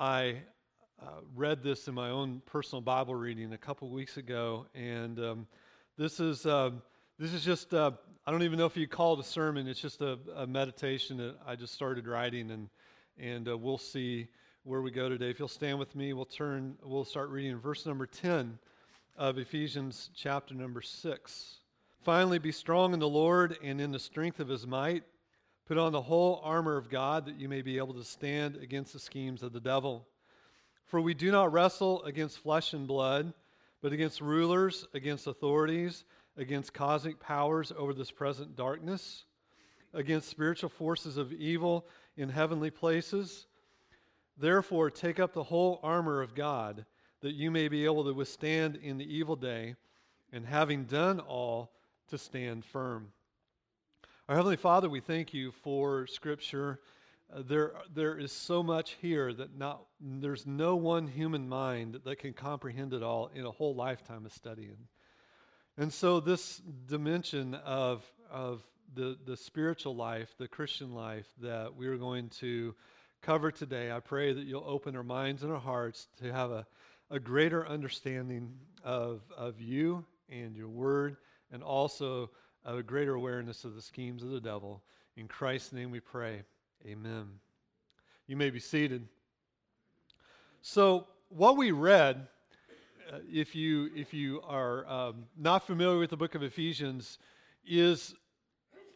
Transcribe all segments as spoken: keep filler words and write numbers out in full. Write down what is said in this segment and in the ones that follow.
I uh, read this in my own personal Bible reading a couple weeks ago, and um, this is uh, this is just uh, I don't even know if you call it a sermon. It's just a, a meditation that I just started writing, and and uh, we'll see where we go today. If you'll stand with me, we'll turn. We'll start reading verse number ten of Ephesians chapter number six. Finally, be strong in the Lord and in the strength of His might. Put on the whole armor of God that you may be able to stand against the schemes of the devil. For we do not wrestle against flesh and blood, but against rulers, against authorities, against cosmic powers over this present darkness, against spiritual forces of evil in heavenly places. Therefore, take up the whole armor of God that you may be able to withstand in the evil day, and having done all, to stand firm. Our Heavenly Father, we thank you for Scripture. Uh, there, there is so much here that not there's no one human mind that can comprehend it all in a whole lifetime of studying. And so this dimension of of the, the spiritual life, the Christian life that we are going to cover today, I pray that you'll open our minds and our hearts to have a, a greater understanding of, of you and your word, and also a greater awareness of the schemes of the devil. In Christ's name we pray. Amen. You may be seated. So what we read, uh, if you if you are um, not familiar with the book of Ephesians, is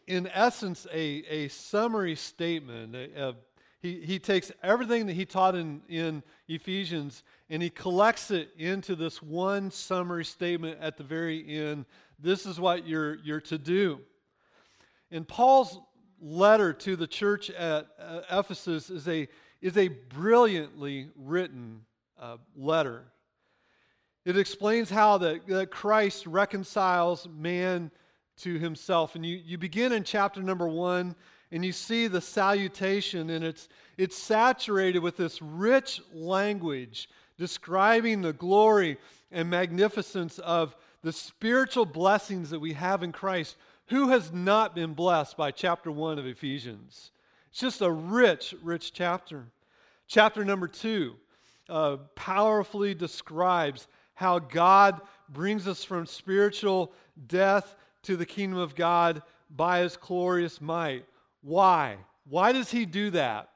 in essence a, a summary statement. A, a, he, he takes everything that he taught in, in Ephesians and he collects it into this one summary statement at the very end. This is what you're you're to do. And Paul's letter to the church at uh, Ephesus is a is a brilliantly written uh, letter. It explains how that, that Christ reconciles man to himself. And you, you begin in chapter number one, and you see the salutation, and it's it's saturated with this rich language describing the glory and magnificence of the spiritual blessings that we have in Christ. Who has not been blessed by chapter one of Ephesians? It's just a rich, rich chapter. Chapter number two uh, powerfully describes how God brings us from spiritual death to the kingdom of God by His glorious might. Why? Why does He do that?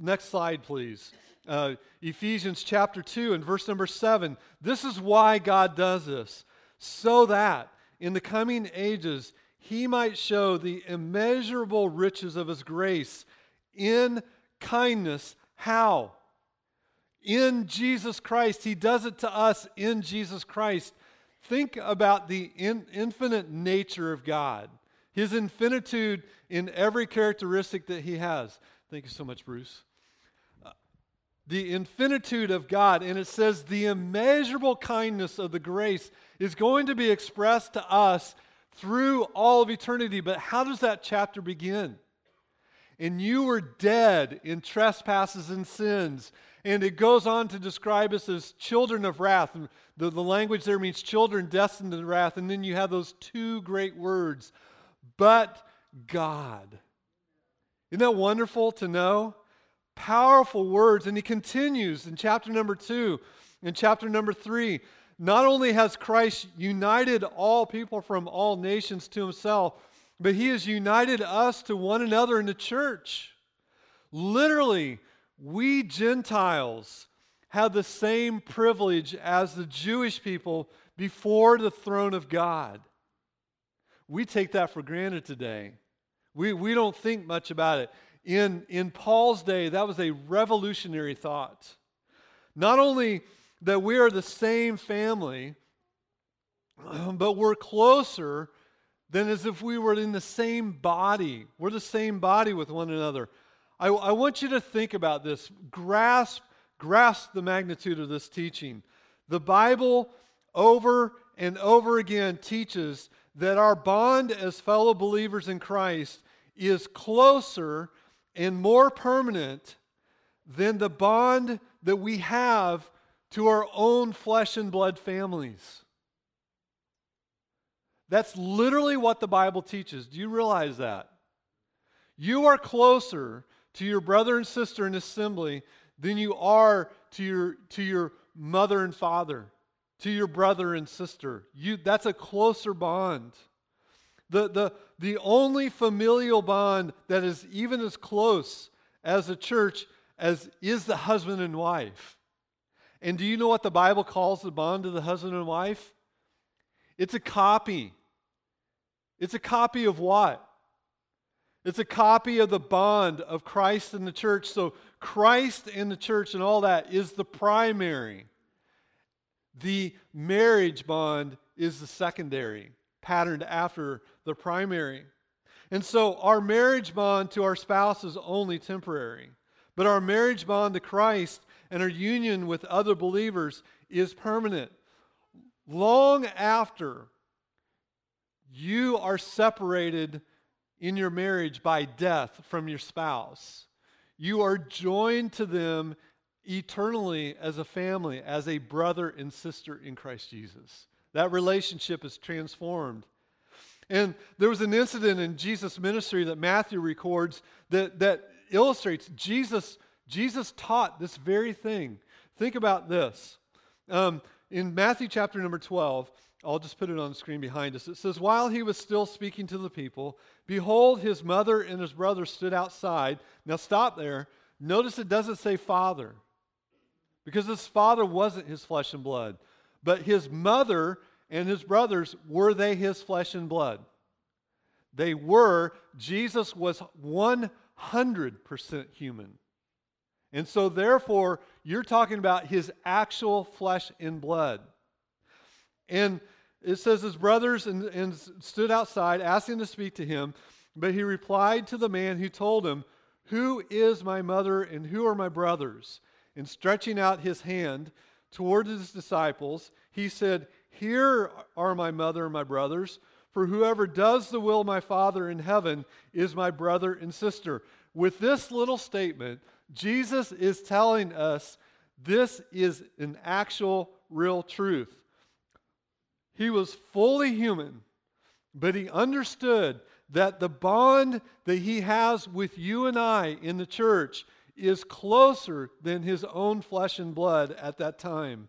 Next slide, please. Uh, Ephesians chapter two and verse number seven. This is why God does this. So that in the coming ages He might show the immeasurable riches of His grace in kindness. How? In Jesus Christ. He does it to us in Jesus Christ. Think about the in, infinite nature of God, His infinitude in every characteristic that He has. Thank you so much, Bruce. Uh, the infinitude of God, and it says the immeasurable kindness of the grace is going to be expressed to us through all of eternity. But how does that chapter begin? And you were dead in trespasses and sins. And it goes on to describe us as children of wrath. And the, the language there means children destined to wrath. And then you have those two great words, but God. Isn't that wonderful to know? Powerful words. And he continues in chapter number two, in chapter number three. Not only has Christ united all people from all nations to Himself, but He has united us to one another in the church. Literally, we Gentiles have the same privilege as the Jewish people before the throne of God. We take that for granted today. We, we don't think much about it. In, in Paul's day, that was a revolutionary thought. Not only that we are the same family, but we're closer than as if we were in the same body. We're the same body with one another. I, I want you to think about this. Grasp, grasp the magnitude of this teaching. The Bible over and over again teaches that our bond as fellow believers in Christ is closer and more permanent than the bond that we have to our own flesh and blood families. That's literally what the Bible teaches. Do you realize that? You are closer to your brother and sister in assembly than you are to your to your mother and father, to your brother and sister. You that's a closer bond. The the the only familial bond that is even as close as a church as is the husband and wife. And do you know what the Bible calls the bond of the husband and wife? It's a copy. It's a copy of what? It's a copy of the bond of Christ and the church. So Christ and the church and all that is the primary. The marriage bond is the secondary, patterned after the primary. And so our marriage bond to our spouse is only temporary. But our marriage bond to Christ and our union with other believers is permanent. Long after you are separated in your marriage by death from your spouse, you are joined to them eternally as a family, as a brother and sister in Christ Jesus. That relationship is transformed. And there was an incident in Jesus' ministry that Matthew records that, that illustrates Jesus, Jesus taught this very thing. Think about this. Um, in Matthew chapter number twelve, I'll just put it on the screen behind us. It says, while he was still speaking to the people, behold, his mother and his brother stood outside. Now stop there. Notice it doesn't say father, because his father wasn't his flesh and blood, but his mother and his brothers, were they his flesh and blood? They were. Jesus was one hundred percent human. And so therefore, you're talking about his actual flesh and blood. And it says his brothers and, and stood outside asking to speak to him, but he replied to the man who told him, who is my mother and who are my brothers? And stretching out his hand toward his disciples, he said, here are my mother and my brothers, for whoever does the will of my Father in heaven is my brother and sister. With this little statement, Jesus is telling us this is an actual real truth. He was fully human, but he understood that the bond that he has with you and I in the church is closer than his own flesh and blood at that time.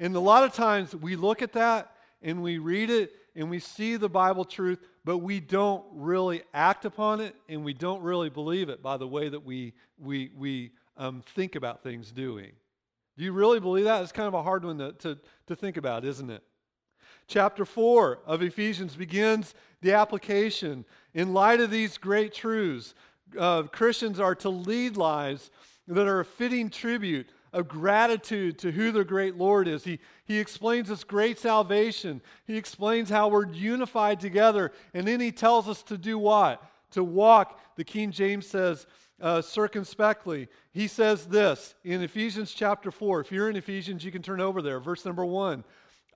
And a lot of times we look at that and we read it and we see the Bible truth, but we don't really act upon it and we don't really believe it by the way that we we we um, think about things doing. Do you really believe that? It's kind of a hard one to, to, to think about, isn't it? Chapter four of Ephesians begins the application. In light of these great truths, uh, Christians are to lead lives that are a fitting tribute of gratitude to who their great Lord is. He, he explains this great salvation. He explains how we're unified together. And then he tells us to do what? To walk, the King James says, uh, circumspectly. He says this in Ephesians chapter four. If you're in Ephesians, you can turn over there. Verse number one.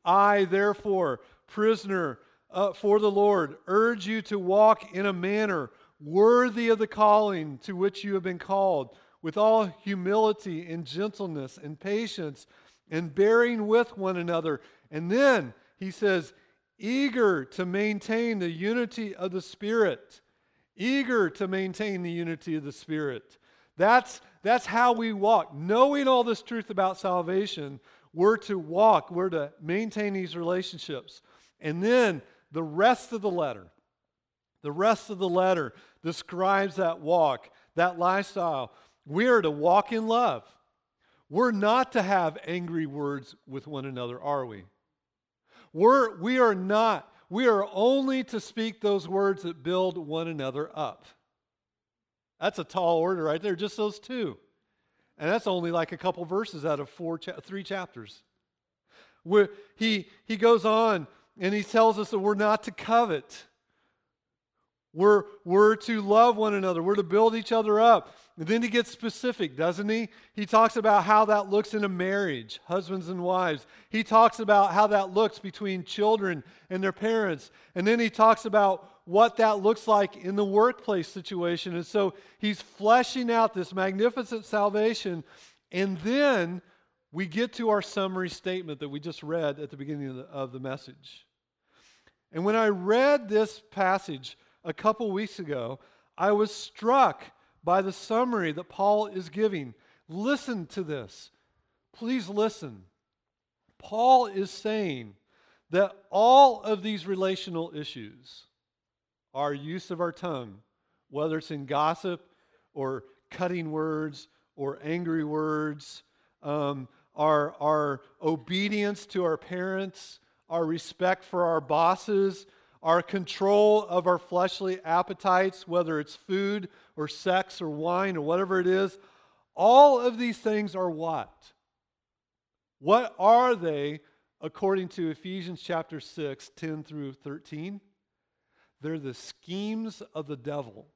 I, therefore, prisoner uh, for the Lord, urge you to walk in a manner worthy of the calling to which you have been called, with all humility and gentleness and patience, and bearing with one another. And then he says, eager to maintain the unity of the Spirit. Eager to maintain the unity of the Spirit. That's, that's how we walk. Knowing all this truth about salvation, we're to walk, we're to maintain these relationships. And then the rest of the letter, the rest of the letter describes that walk, that lifestyle. We are to walk in love. We're not to have angry words with one another, are we? We're, we are not. We are only to speak those words that build one another up. That's a tall order right there, just those two. And that's only like a couple verses out of four, cha- three chapters. Where he he goes on and he tells us that we're not to covet. We're we're to love one another. We're to build each other up. And then he gets specific, doesn't he? He talks about how that looks in a marriage, husbands and wives. He talks about how that looks between children and their parents. And then he talks about what that looks like in the workplace situation. And so he's fleshing out this magnificent salvation. And then we get to our summary statement that we just read at the beginning of the, of the message. And when I read this passage a couple weeks ago, I was struck by the summary that Paul is giving. Listen to this. Please listen. Paul is saying that all of these relational issues, our use of our tongue, whether it's in gossip or cutting words or angry words, um, our, our obedience to our parents, our respect for our bosses, our control of our fleshly appetites, whether it's food or sex or wine or whatever it is, all of these things are what? What are they according to Ephesians chapter six, ten through thirteen? They're the schemes of the devil.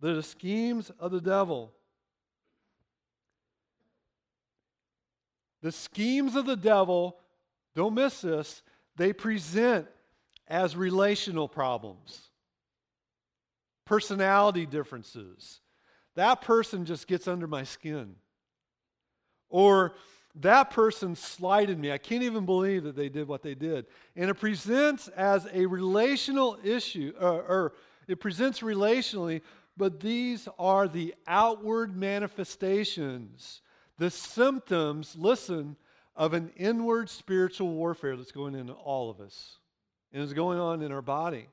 They're the schemes of the devil. The schemes of the devil, don't miss this, they present as relational problems, personality differences. That person just gets under my skin. Or that person slighted me. I can't even believe that they did what they did. And it presents as a relational issue, or, or it presents relationally, but these are the outward manifestations, the symptoms, listen, of an inward spiritual warfare that's going into all of us and is going on in our body.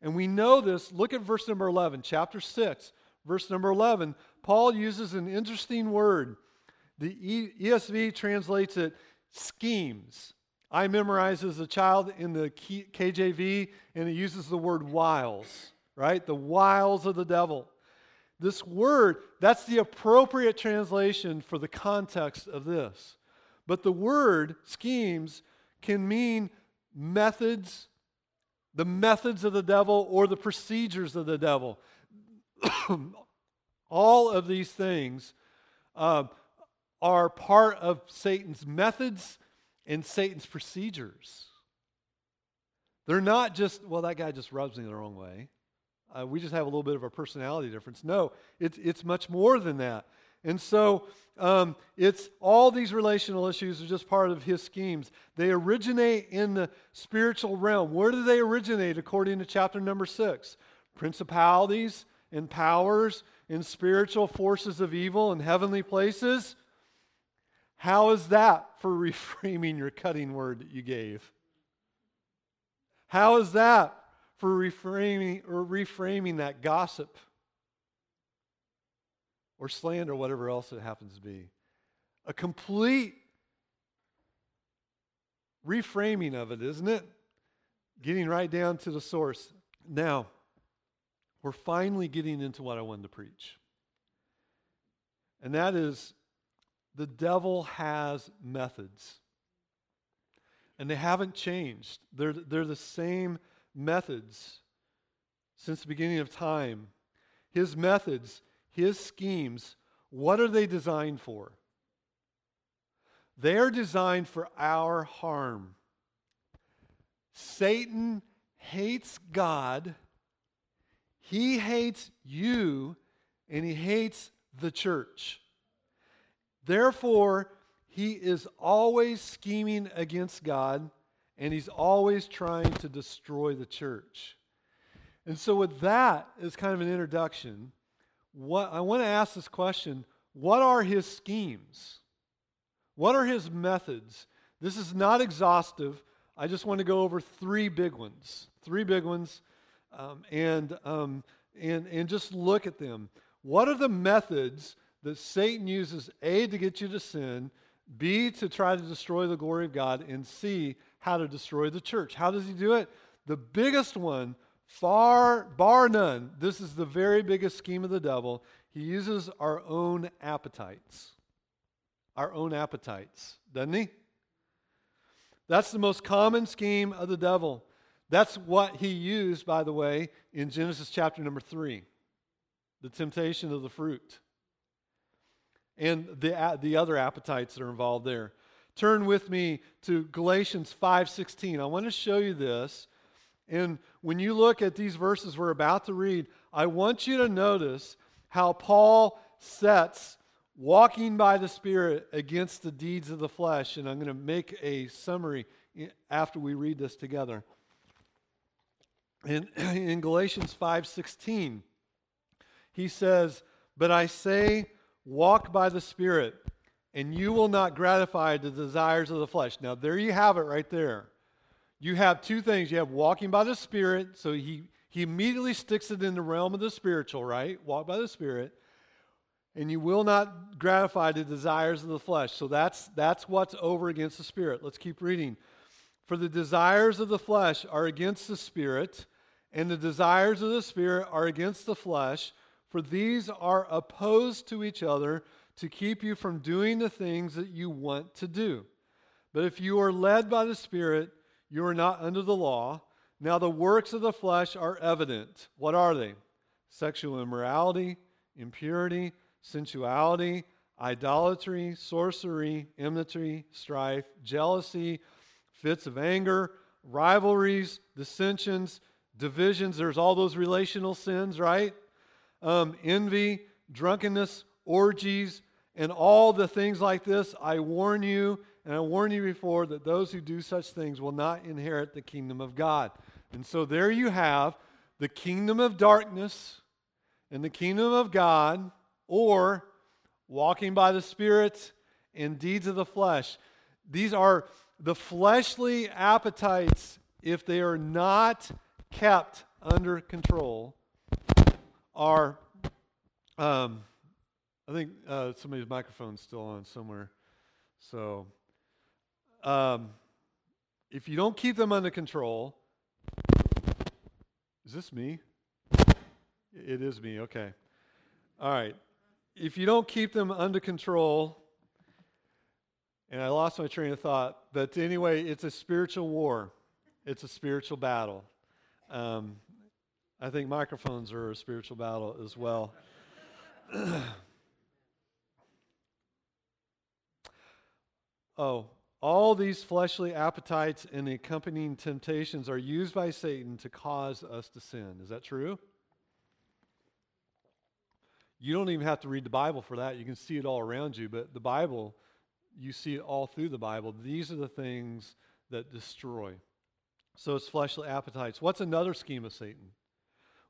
And we know this. Look at verse number eleven, chapter six, verse number eleven. Paul uses an interesting word. The E S V translates it schemes. I memorized as a child in the K J V, and it uses the word wiles, right? The wiles of the devil. This word, that's the appropriate translation for the context of this. But the word schemes can mean methods, the methods of the devil, or the procedures of the devil. All of these things uh, are part of Satan's methods and Satan's procedures. They're not just, well, that guy just rubs me the wrong way. Uh, we just have a little bit of a personality difference. No, it's it's much more than that. And so um, it's all these relational issues are just part of his schemes. They originate in the spiritual realm. Where do they originate according to chapter number six? Principalities and powers and spiritual forces of evil in heavenly places. How is that for reframing your cutting word that you gave? How is that for reframing or reframing that gossip or slander or whatever else it happens to be? A complete reframing of it, isn't it? Getting right down to the source. Now, we're finally getting into what I wanted to preach. And that is, the devil has methods. And they haven't changed. They're, they're the same methods since the beginning of time. His methods, his schemes, what are they designed for? They're designed for our harm. Satan hates God. He hates you, and he hates the church. Therefore, he is always scheming against God, and he's always trying to destroy the church. And so with that as kind of an introduction, what I want to ask this question, what are his schemes? What are his methods? This is not exhaustive. I just want to go over three big ones. Three big ones. Um, and, um, and, and just look at them. What are the methods that Satan uses, A, to get you to sin, B, to try to destroy the glory of God, and C, how to destroy the church? How does he do it? The biggest one, far, bar none, this is the very biggest scheme of the devil. He uses our own appetites. Our own appetites, doesn't he? That's the most common scheme of the devil. That's what he used, by the way, in Genesis chapter number three, the temptation of the fruit, and the the other appetites that are involved there. Turn with me to Galatians five sixteen. I want to show you this. And when you look at these verses we're about to read, I want you to notice how Paul sets walking by the Spirit against the deeds of the flesh. And I'm going to make a summary after we read this together. In, in Galatians five sixteen, he says, But I say, walk by the Spirit, and you will not gratify the desires of the flesh. Now, there you have it right there. You have two things. You have walking by the Spirit, so he, he immediately sticks it in the realm of the spiritual, right? Walk by the Spirit. And you will not gratify the desires of the flesh. So that's that's what's over against the Spirit. Let's keep reading. For the desires of the flesh are against the Spirit, and the desires of the Spirit are against the flesh, for these are opposed to each other to keep you from doing the things that you want to do. But if you are led by the Spirit, you are not under the law. Now the works of the flesh are evident. What are they? Sexual immorality, impurity, sensuality, idolatry, sorcery, enmity, strife, jealousy, fits of anger, rivalries, dissensions, divisions. There's all those relational sins, right? Um, envy, drunkenness, orgies, and all the things like this. I warn you, and I warn you before, that those who do such things will not inherit the kingdom of God. And so there you have the kingdom of darkness and the kingdom of God, or walking by the Spirit and deeds of the flesh. These are the fleshly appetites, if they are not kept under control, are, um, I think uh, somebody's microphone's still on somewhere. So um, if you don't keep them under control, is this me? It is me, okay. All right. If you don't keep them under control, and I lost my train of thought, but anyway, it's a spiritual war. It's a spiritual battle. Um, I think microphones are a spiritual battle as well. Oh, all these fleshly appetites and the accompanying temptations are used by Satan to cause us to sin. Is that true? You don't even have to read the Bible for that. You can see it all around you, but the Bible, you see it all through the Bible. These are the things that destroy. So it's fleshly appetites. What's another scheme of Satan?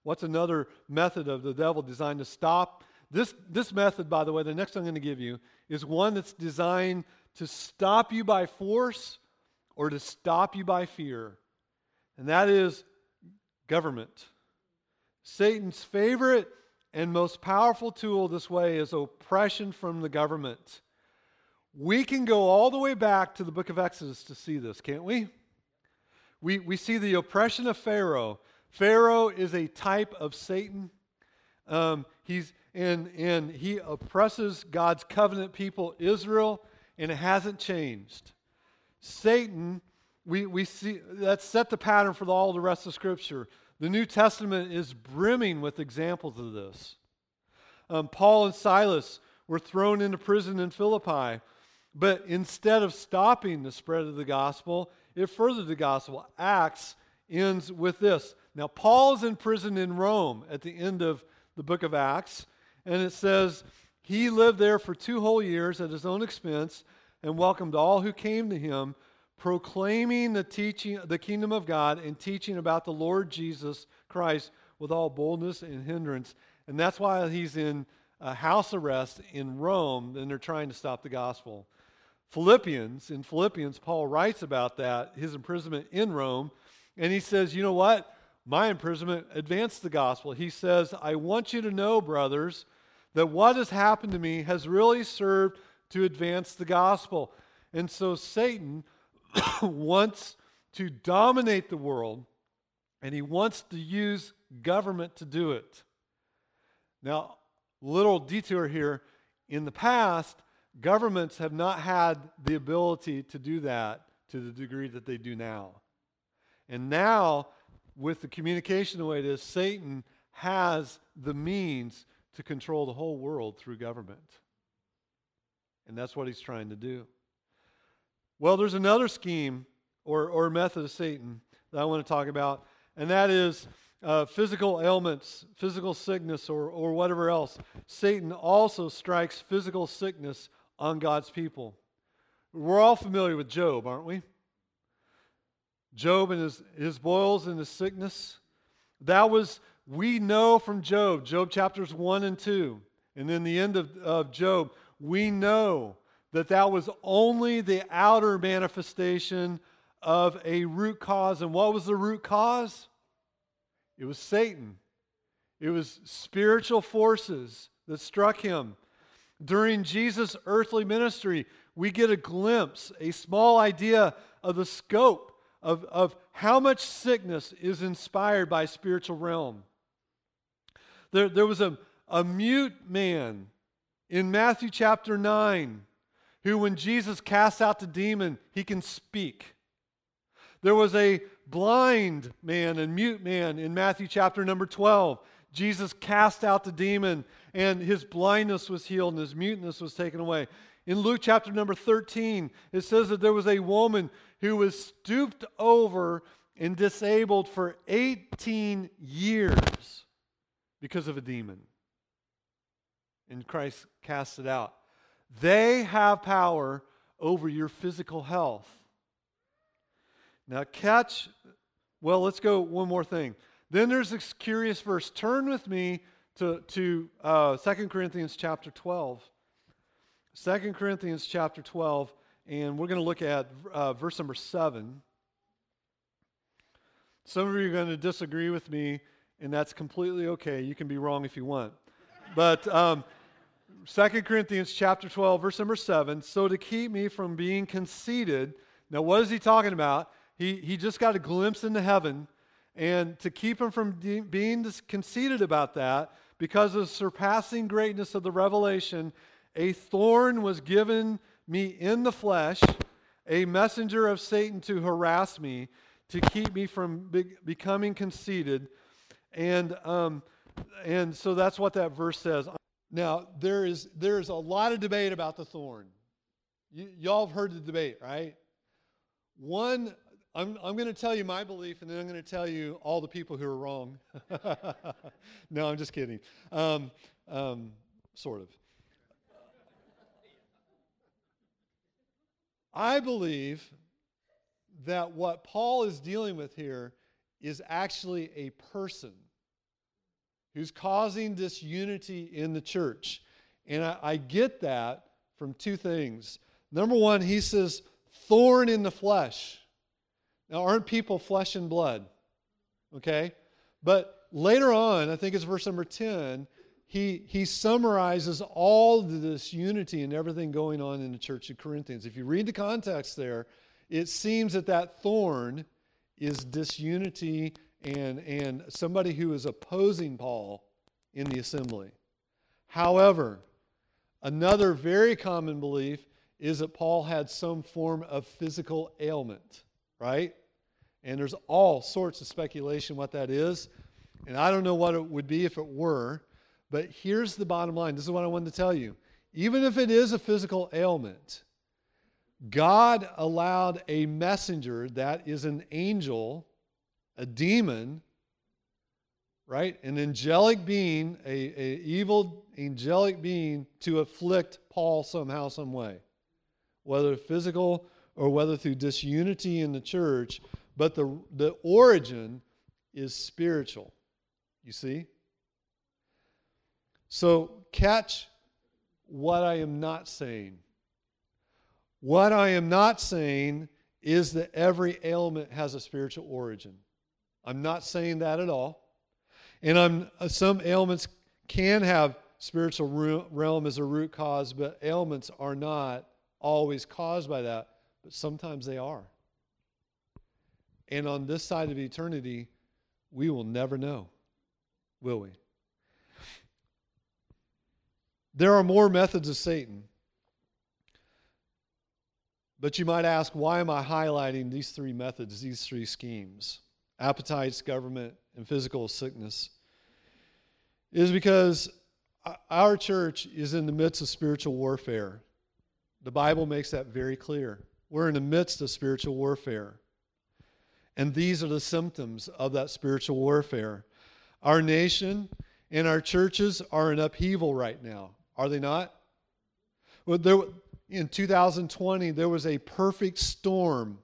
What's another method of the devil designed to stop? This, this method, by the way, the next one I'm going to give you, is one that's designed to stop you by force or to stop you by fear, and that is government. Satan's favorite and most powerful tool this way is oppression from the government. We can go all the way back to the book of Exodus to see this, can't we? We we see the oppression of Pharaoh. Pharaoh is a type of Satan. Um, he's and and he oppresses God's covenant people, Israel, and it hasn't changed. Satan, we we see that set the pattern for all the rest of Scripture. The New Testament is brimming with examples of this. Um, Paul and Silas were thrown into prison in Philippi, but instead of stopping the spread of the gospel, it furthered the gospel. Acts ends with this. Now, Paul's in prison in Rome at the end of the book of Acts, and it says, he lived there for two whole years at his own expense and welcomed all who came to him, proclaiming the teaching, the kingdom of God, and teaching about the Lord Jesus Christ with all boldness and hindrance. And that's why he's in uh, house arrest in Rome, and they're trying to stop the gospel. Philippians, in Philippians, Paul writes about that, his imprisonment in Rome, and he says, you know what? My imprisonment advanced the gospel. He says, I want you to know, brothers, that what has happened to me has really served to advance the gospel. And so Satan wants to dominate the world, and he wants to use government to do it. Now, little detour here. In the past, governments have not had the ability to do that to the degree that they do now. And now, with the communication the way it is, Satan has the means to control the whole world through government. And that's what he's trying to do. Well, there's another scheme or, or method of Satan that I want to talk about, and that is uh, physical ailments, physical sickness, or, or whatever else. Satan also strikes physical sickness on God's people. We're all familiar with Job, aren't we? Job and his, his boils and his sickness. That was, we know from Job, Job chapters one and two, And in the end of, of Job, we know that that was only the outer manifestation of a root cause. And what was the root cause? It was Satan. It was spiritual forces that struck him. During Jesus' earthly ministry, we get a glimpse, a small idea of the scope of, of how much sickness is inspired by spiritual realm. There, there was a, a mute man in Matthew chapter nine who, when Jesus casts out the demon, he can speak. There was a blind man and mute man in Matthew chapter number twelve. Jesus cast out the demon, and his blindness was healed and his muteness was taken away. In Luke chapter number thirteen, it says that there was a woman who was stooped over and disabled for eighteen years because of a demon. And Christ cast it out. They have power over your physical health. Now catch, well, let's go one more thing. Then there's this curious verse. Turn with me to, to uh, Second Corinthians chapter twelve. Second Corinthians chapter twelve, and we're going to look at uh, verse number seven. Some of you are going to disagree with me, and that's completely okay. You can be wrong if you want. But um, Second Corinthians chapter twelve, verse number seven, so to keep me from being conceited. Now what is he talking about? He, he just got a glimpse into heaven, and to keep him from de- being conceited about that, because of the surpassing greatness of the revelation, a thorn was given me in the flesh, a messenger of Satan to harass me, to keep me from be- becoming conceited. And um, and so that's what that verse says. Now, there is there is a lot of debate about the thorn. Y- y'all have heard the debate, right? One, I'm, I'm going to tell you my belief, and then I'm going to tell you all the people who are wrong. No, I'm just kidding. Um, um, sort of. I believe that what Paul is dealing with here is actually a person who's causing disunity in the church. And I, I get that from two things. Number one, he says, thorn in the flesh. Now, aren't people flesh and blood? Okay? But later on, I think it's verse number ten, He, he summarizes all the disunity and everything going on in the church of Corinthians. If you read the context there, it seems that that thorn is disunity and, and somebody who is opposing Paul in the assembly. However, another very common belief is that Paul had some form of physical ailment, right? And there's all sorts of speculation what that is. And I don't know what it would be if it were. But here's the bottom line. This is what I wanted to tell you. Even if it is a physical ailment, God allowed a messenger, that is an angel, a demon, right? An angelic being, a, a evil angelic being, to afflict Paul somehow, some way, whether physical or whether through disunity in the church. But the, the origin is spiritual. You see? So catch what I am not saying. What I am not saying is that every ailment has a spiritual origin. I'm not saying that at all. And I'm, some ailments can have spiritual realm as a root cause, but ailments are not always caused by that, but sometimes they are. And on this side of eternity, we will never know, will we? There are more methods of Satan. But you might ask, why am I highlighting these three methods, these three schemes? Appetites, government, and physical sickness. It is because our church is in the midst of spiritual warfare. The Bible makes that very clear. We're in the midst of spiritual warfare. And these are the symptoms of that spiritual warfare. Our nation and our churches are in upheaval right now. Are they not? Well, there, in two thousand twenty, there was a perfect storm.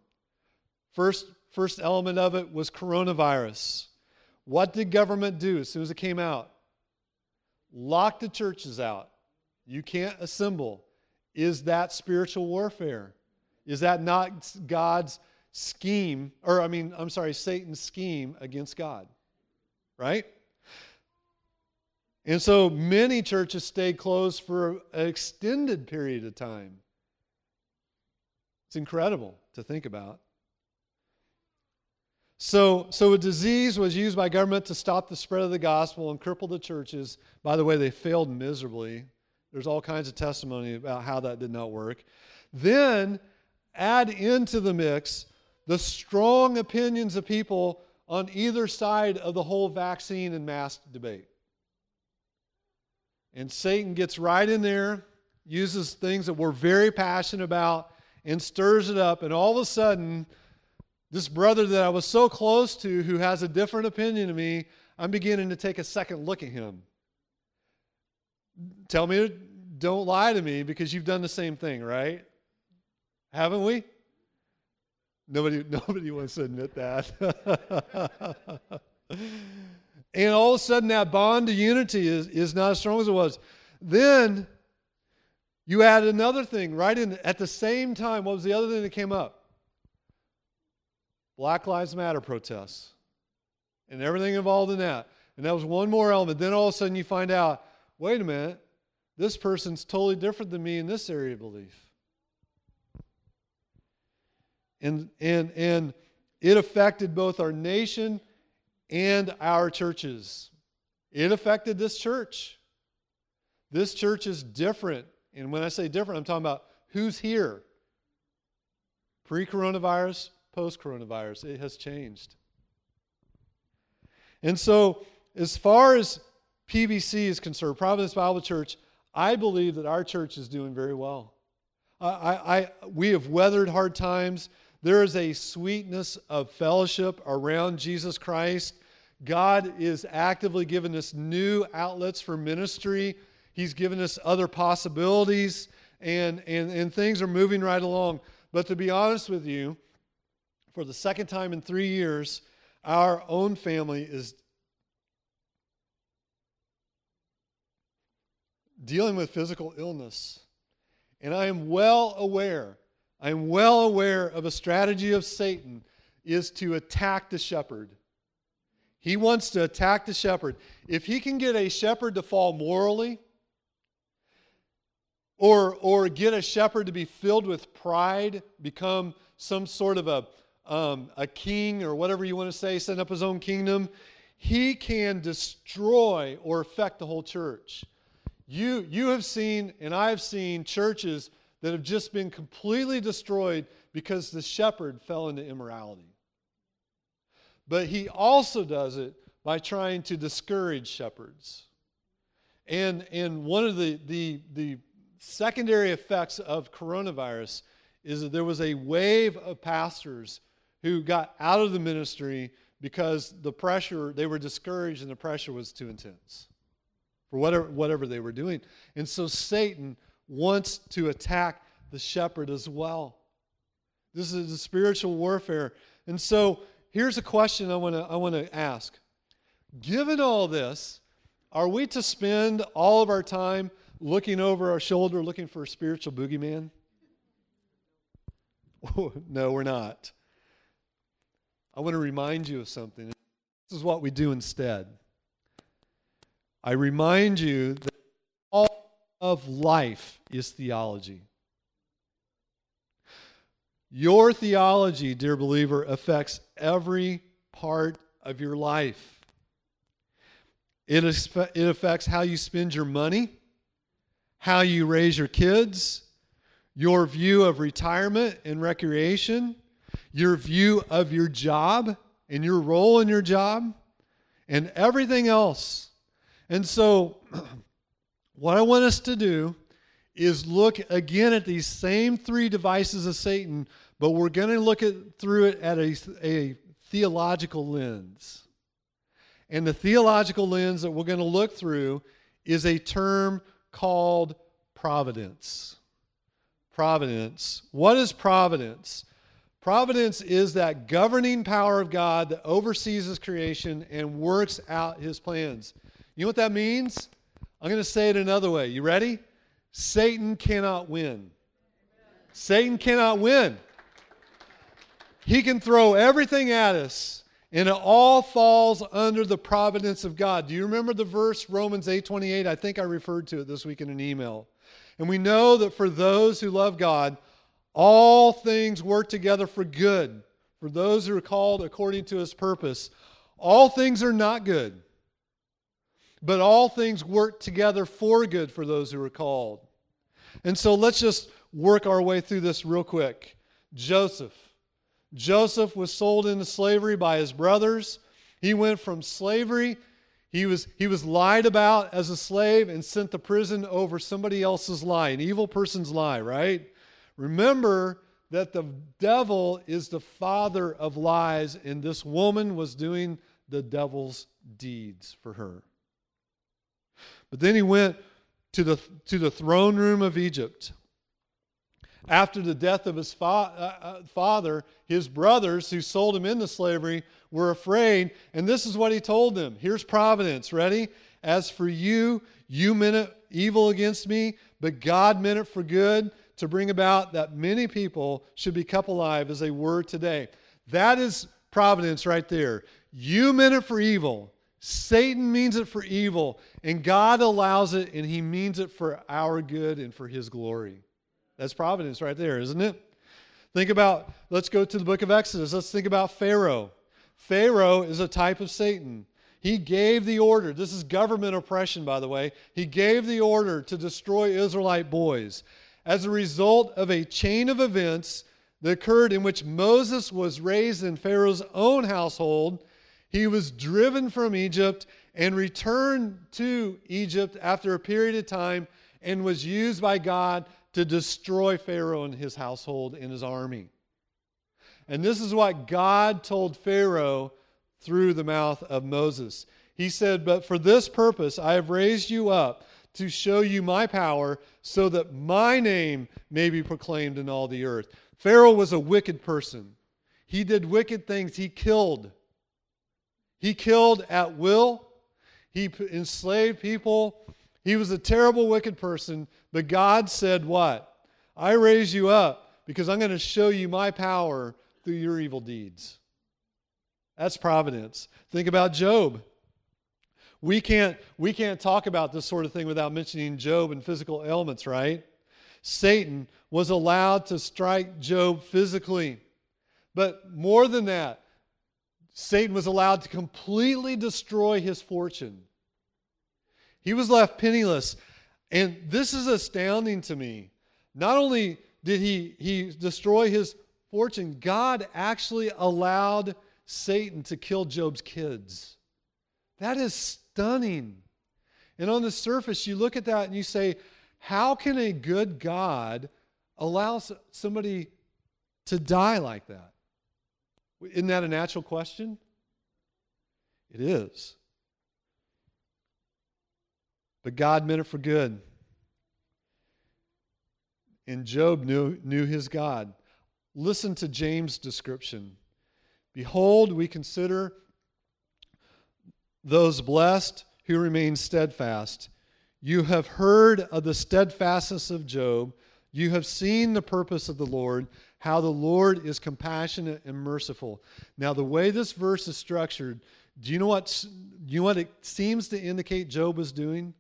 First, first element of it was coronavirus. What did government do as soon as it came out? lock the churches out. You can't assemble. Is that spiritual warfare? Is that not God's scheme, or I mean, I'm sorry, Satan's scheme against God, right? And so many churches stay closed for an extended period of time. It's incredible to think about. So, so a disease was used by government to stop the spread of the gospel and cripple the churches. By the way, they failed miserably. There's all kinds of testimony about how that did not work. Then add into the mix the strong opinions of people on either side of the whole vaccine and mask debate. And Satan gets right in there, uses things that we're very passionate about, and stirs it up. And all of a sudden, this brother that I was so close to who has a different opinion of me, I'm beginning to take a second look at him. Tell me, don't lie to me, because you've done the same thing, right? Haven't we? Nobody, nobody wants to admit that. And all of a sudden, that bond to unity is, is not as strong as it was. Then you add another thing right in at the same time. What was the other thing that came up? Black Lives Matter protests and everything involved in that. And that was one more element. Then all of a sudden, you find out, wait a minute, this person's totally different than me in this area of belief. And and and it affected both our nation and our churches. It affected this church. This church is different. And when I say different, I'm talking about who's here. Pre-coronavirus, post-coronavirus. It has changed. And so, as far as P B C is concerned, Providence Bible Church, I believe that our church is doing very well. I, I, I we have weathered hard times. There is a sweetness of fellowship around Jesus Christ. God is actively giving us new outlets for ministry. He's given us other possibilities, and, and, and things are moving right along. But to be honest with you, for the second time in three years, our own family is dealing with physical illness. And I am well aware I'm well aware of a strategy of Satan is to attack the shepherd. He wants to attack the shepherd. If he can get a shepherd to fall morally, or, or get a shepherd to be filled with pride, become some sort of a, um, a king or whatever you want to say, set up his own kingdom, he can destroy or affect the whole church. You, you have seen, and I have seen, churches that have just been completely destroyed because the shepherd fell into immorality. But he also does it by trying to discourage shepherds. And, and one of the, the, the secondary effects of coronavirus is that there was a wave of pastors who got out of the ministry because the pressure, they were discouraged and the pressure was too intense for whatever, whatever they were doing. And so Satan wants to attack the shepherd as well. This is a spiritual warfare. And so here's a question I want to I want to ask. Given all this, are we to spend all of our time looking over our shoulder looking for a spiritual boogeyman? No, we're not. I want to remind you of something. This is what we do instead. I remind you that of life is theology. Your theology, dear believer, affects every part of your life. It, it affects how you spend your money, how you raise your kids, your view of retirement and recreation, your view of your job and your role in your job, and everything else. And so what I want us to do is look again at these same three devices of Satan, but we're going to look at, through it at a, a theological lens. And the theological lens that we're going to look through is a term called providence. Providence. What is providence? Providence is that governing power of God that oversees His creation and works out His plans. You know what that means? I'm going to say it another way. You ready? Satan cannot win. Amen. Satan cannot win. He can throw everything at us, and it all falls under the providence of God. Do you remember the verse, Romans eight twenty-eight? I think I referred to it this week in an email. And we know that for those who love God, all things work together for good, for those who are called according to His purpose. All things are not good, but all things work together for good for those who are called. And so let's just work our way through this real quick. Joseph. Joseph was sold into slavery by his brothers. He went from slavery. He was, he was lied about as a slave and sent to prison over somebody else's lie, an evil person's lie, right? Remember that the devil is the father of lies, and this woman was doing the devil's deeds for her. But then he went to the, to the throne room of Egypt. After the death of his fa- uh, father, his brothers who sold him into slavery were afraid. And this is what he told them. Here's providence. Ready? As for you, you meant it evil against me, but God meant it for good to bring about that many people should be kept alive as they were today. That is providence right there. You meant it for evil. Satan means it for evil, and God allows it, and He means it for our good and for His glory. That's providence right there, isn't it? Think about, let's go to the book of Exodus. Let's think about Pharaoh. Pharaoh is a type of Satan. He gave the order. This is government oppression, by the way. He gave the order to destroy Israelite boys. As a result of a chain of events that occurred in which Moses was raised in Pharaoh's own household, he was driven from Egypt and returned to Egypt after a period of time and was used by God to destroy Pharaoh and his household and his army. And this is what God told Pharaoh through the mouth of Moses. He said, "But for this purpose I have raised you up to show you my power so that my name may be proclaimed in all the earth." Pharaoh was a wicked person. He did wicked things. He killed He killed at will. He enslaved people. He was a terrible, wicked person. But God said what? I raise you up because I'm going to show you my power through your evil deeds. That's providence. Think about Job. We can't, we can't talk about this sort of thing without mentioning Job and physical ailments, right? Satan was allowed to strike Job physically. But more than that, Satan was allowed to completely destroy his fortune. He was left penniless. And this is astounding to me. Not only did he, he destroy his fortune, God actually allowed Satan to kill Job's kids. That is stunning. And on the surface, you look at that and you say, how can a good God allow somebody to die like that? Isn't that a natural question? It is. But God meant it for good. And Job knew, knew his God. Listen to James' description. Behold, we consider those blessed who remain steadfast. You have heard of the steadfastness of Job. You have seen the purpose of the Lord, how the Lord is compassionate and merciful. Now, the way this verse is structured, do you know what, you know what it seems to indicate Job was doing?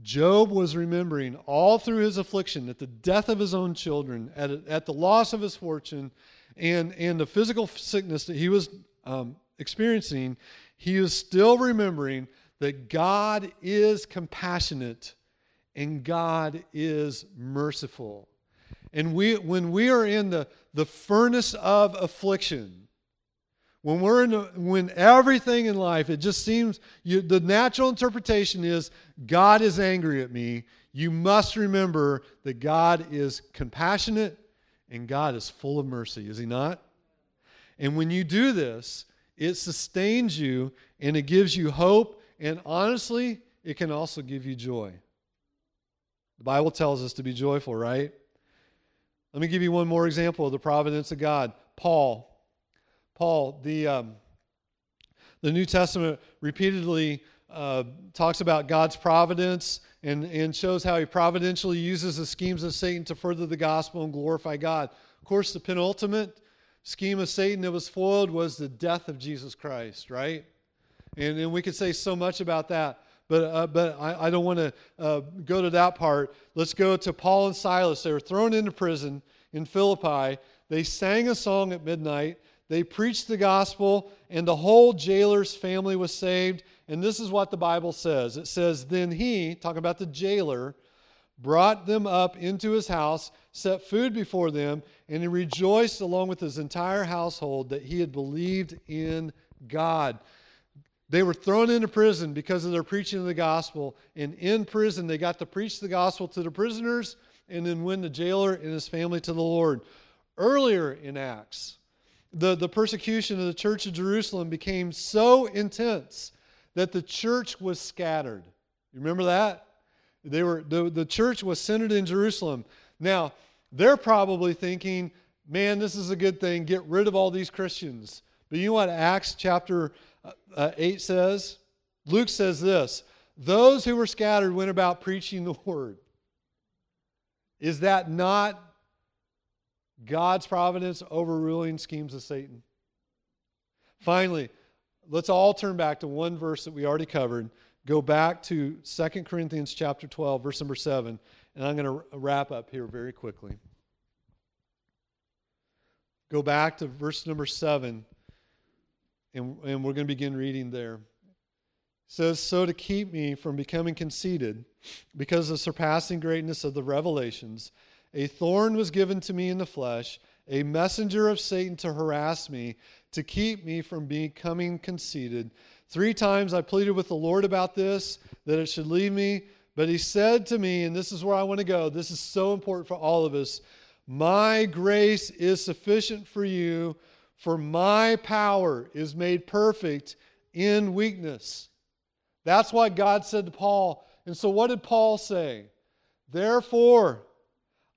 Job was remembering all through his affliction, at the death of his own children, at, at the loss of his fortune, and, and the physical sickness that he was um, experiencing, he was still remembering that God is compassionate and God is merciful. And we, when we are in the, the furnace of affliction, when we're in the, when everything in life, it just seems, you, the natural interpretation is, God is angry at me. You must remember that God is compassionate and God is full of mercy, is He not? And when you do this, it sustains you and it gives you hope, and honestly, it can also give you joy. The Bible tells us to be joyful, right? Let me give you one more example of the providence of God. Paul. Paul, the um, the New Testament repeatedly uh, talks about God's providence and, and shows how he providentially uses the schemes of Satan to further the gospel and glorify God. Of course, the penultimate scheme of Satan that was foiled was the death of Jesus Christ, right? And, and we could say so much about that, but uh, but I, I don't want to uh, go to that part. Let's go to Paul and Silas. They were thrown into prison in Philippi. They sang a song at midnight. They preached the gospel, and the whole jailer's family was saved. And this is what the Bible says. It says, then he, talking about the jailer, brought them up into his house, set food before them, and he rejoiced along with his entire household that he had believed in God. They were thrown into prison because of their preaching of the gospel. And in prison, they got to preach the gospel to the prisoners and then win the jailer and his family to the Lord. Earlier in Acts, the, the persecution of the church of Jerusalem became so intense that the church was scattered. You remember that? They were the, the church was centered in Jerusalem. Now, they're probably thinking, man, this is a good thing. Get rid of all these Christians. But you know what Acts chapter eight says? Luke says this, those who were scattered went about preaching the word. Is that not God's providence overruling schemes of Satan? Finally, let's all turn back to one verse that we already covered. Go back to Second Corinthians chapter twelve, verse number seven, and I'm going to wrap up here very quickly. Go back to verse number seven, and, and we're going to begin reading there. It says, so to keep me from becoming conceited, because of the surpassing greatness of the revelations, a thorn was given to me in the flesh, a messenger of Satan to harass me, to keep me from becoming conceited. Three times I pleaded with the Lord about this, that it should leave me. But he said to me, and this is where I want to go, this is so important for all of us, my grace is sufficient for you, for my power is made perfect in weakness. That's what God said to Paul. And so what did Paul say? Therefore,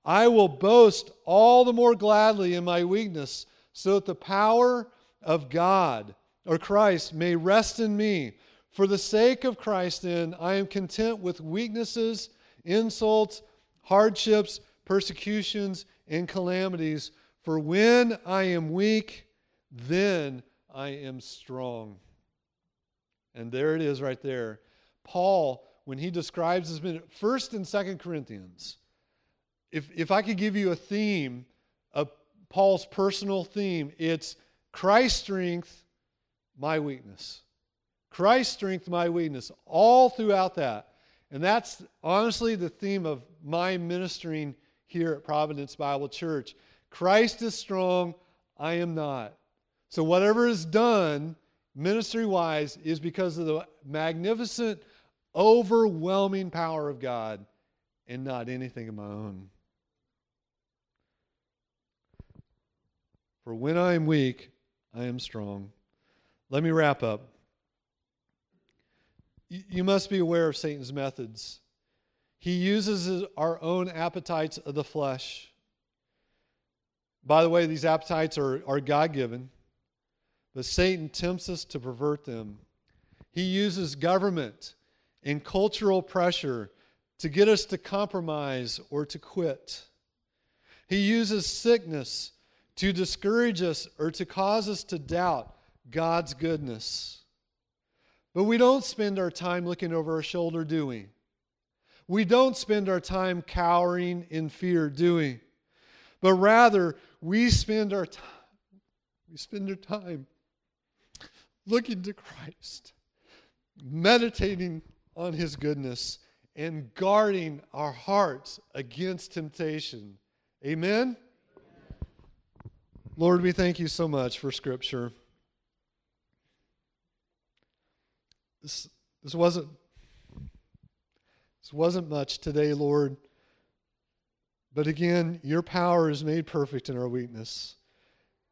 I will boast all the more gladly in my weakness, so that the power of God or Christ may rest in me. For the sake of Christ, then, I am content with weaknesses, insults, hardships, persecutions, and calamities. For when I am weak, then I am strong. And there it is right there. Paul, when he describes his ministry, First and Second Corinthians, If if I could give you a theme, a Paul's personal theme, it's Christ's strength, my weakness. Christ's strength, my weakness, all throughout that. And that's honestly the theme of my ministering here at Providence Bible Church. Christ is strong, I am not. So whatever is done, ministry-wise, is because of the magnificent, overwhelming power of God and not anything of my own. For when I am weak, I am strong. Let me wrap up. You must be aware of Satan's methods. He uses our own appetites of the flesh. By the way, these appetites are, are God-given, but Satan tempts us to pervert them. He uses government and cultural pressure to get us to compromise or to quit. He uses sickness to discourage us or to cause us to doubt God's goodness. But we don't spend our time looking over our shoulder, do we? We don't spend our time cowering in fear, do we? But rather, we spend our time, we spend our time looking to Christ, meditating on his goodness, and guarding our hearts against temptation. Amen? Lord, we thank you so much for Scripture. This, this wasn't this wasn't much today, Lord. But again, your power is made perfect in our weakness.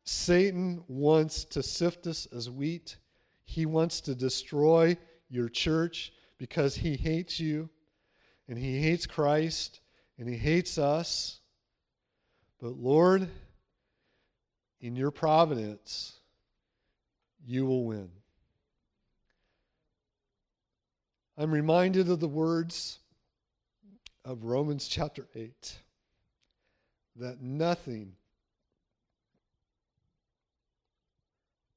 Satan wants to sift us as wheat. He wants to destroy your church because he hates you. And he hates Christ, and he hates us. But Lord, in your providence, you will win. I'm reminded of the words of Romans chapter eight, that nothing,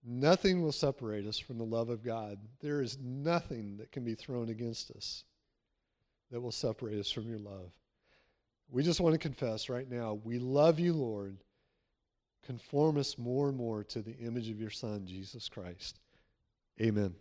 nothing will separate us from the love of God. There is nothing that can be thrown against us that will separate us from your love. We just want to confess right now, we love you, Lord. Conform us more and more to the image of your Son, Jesus Christ. Amen.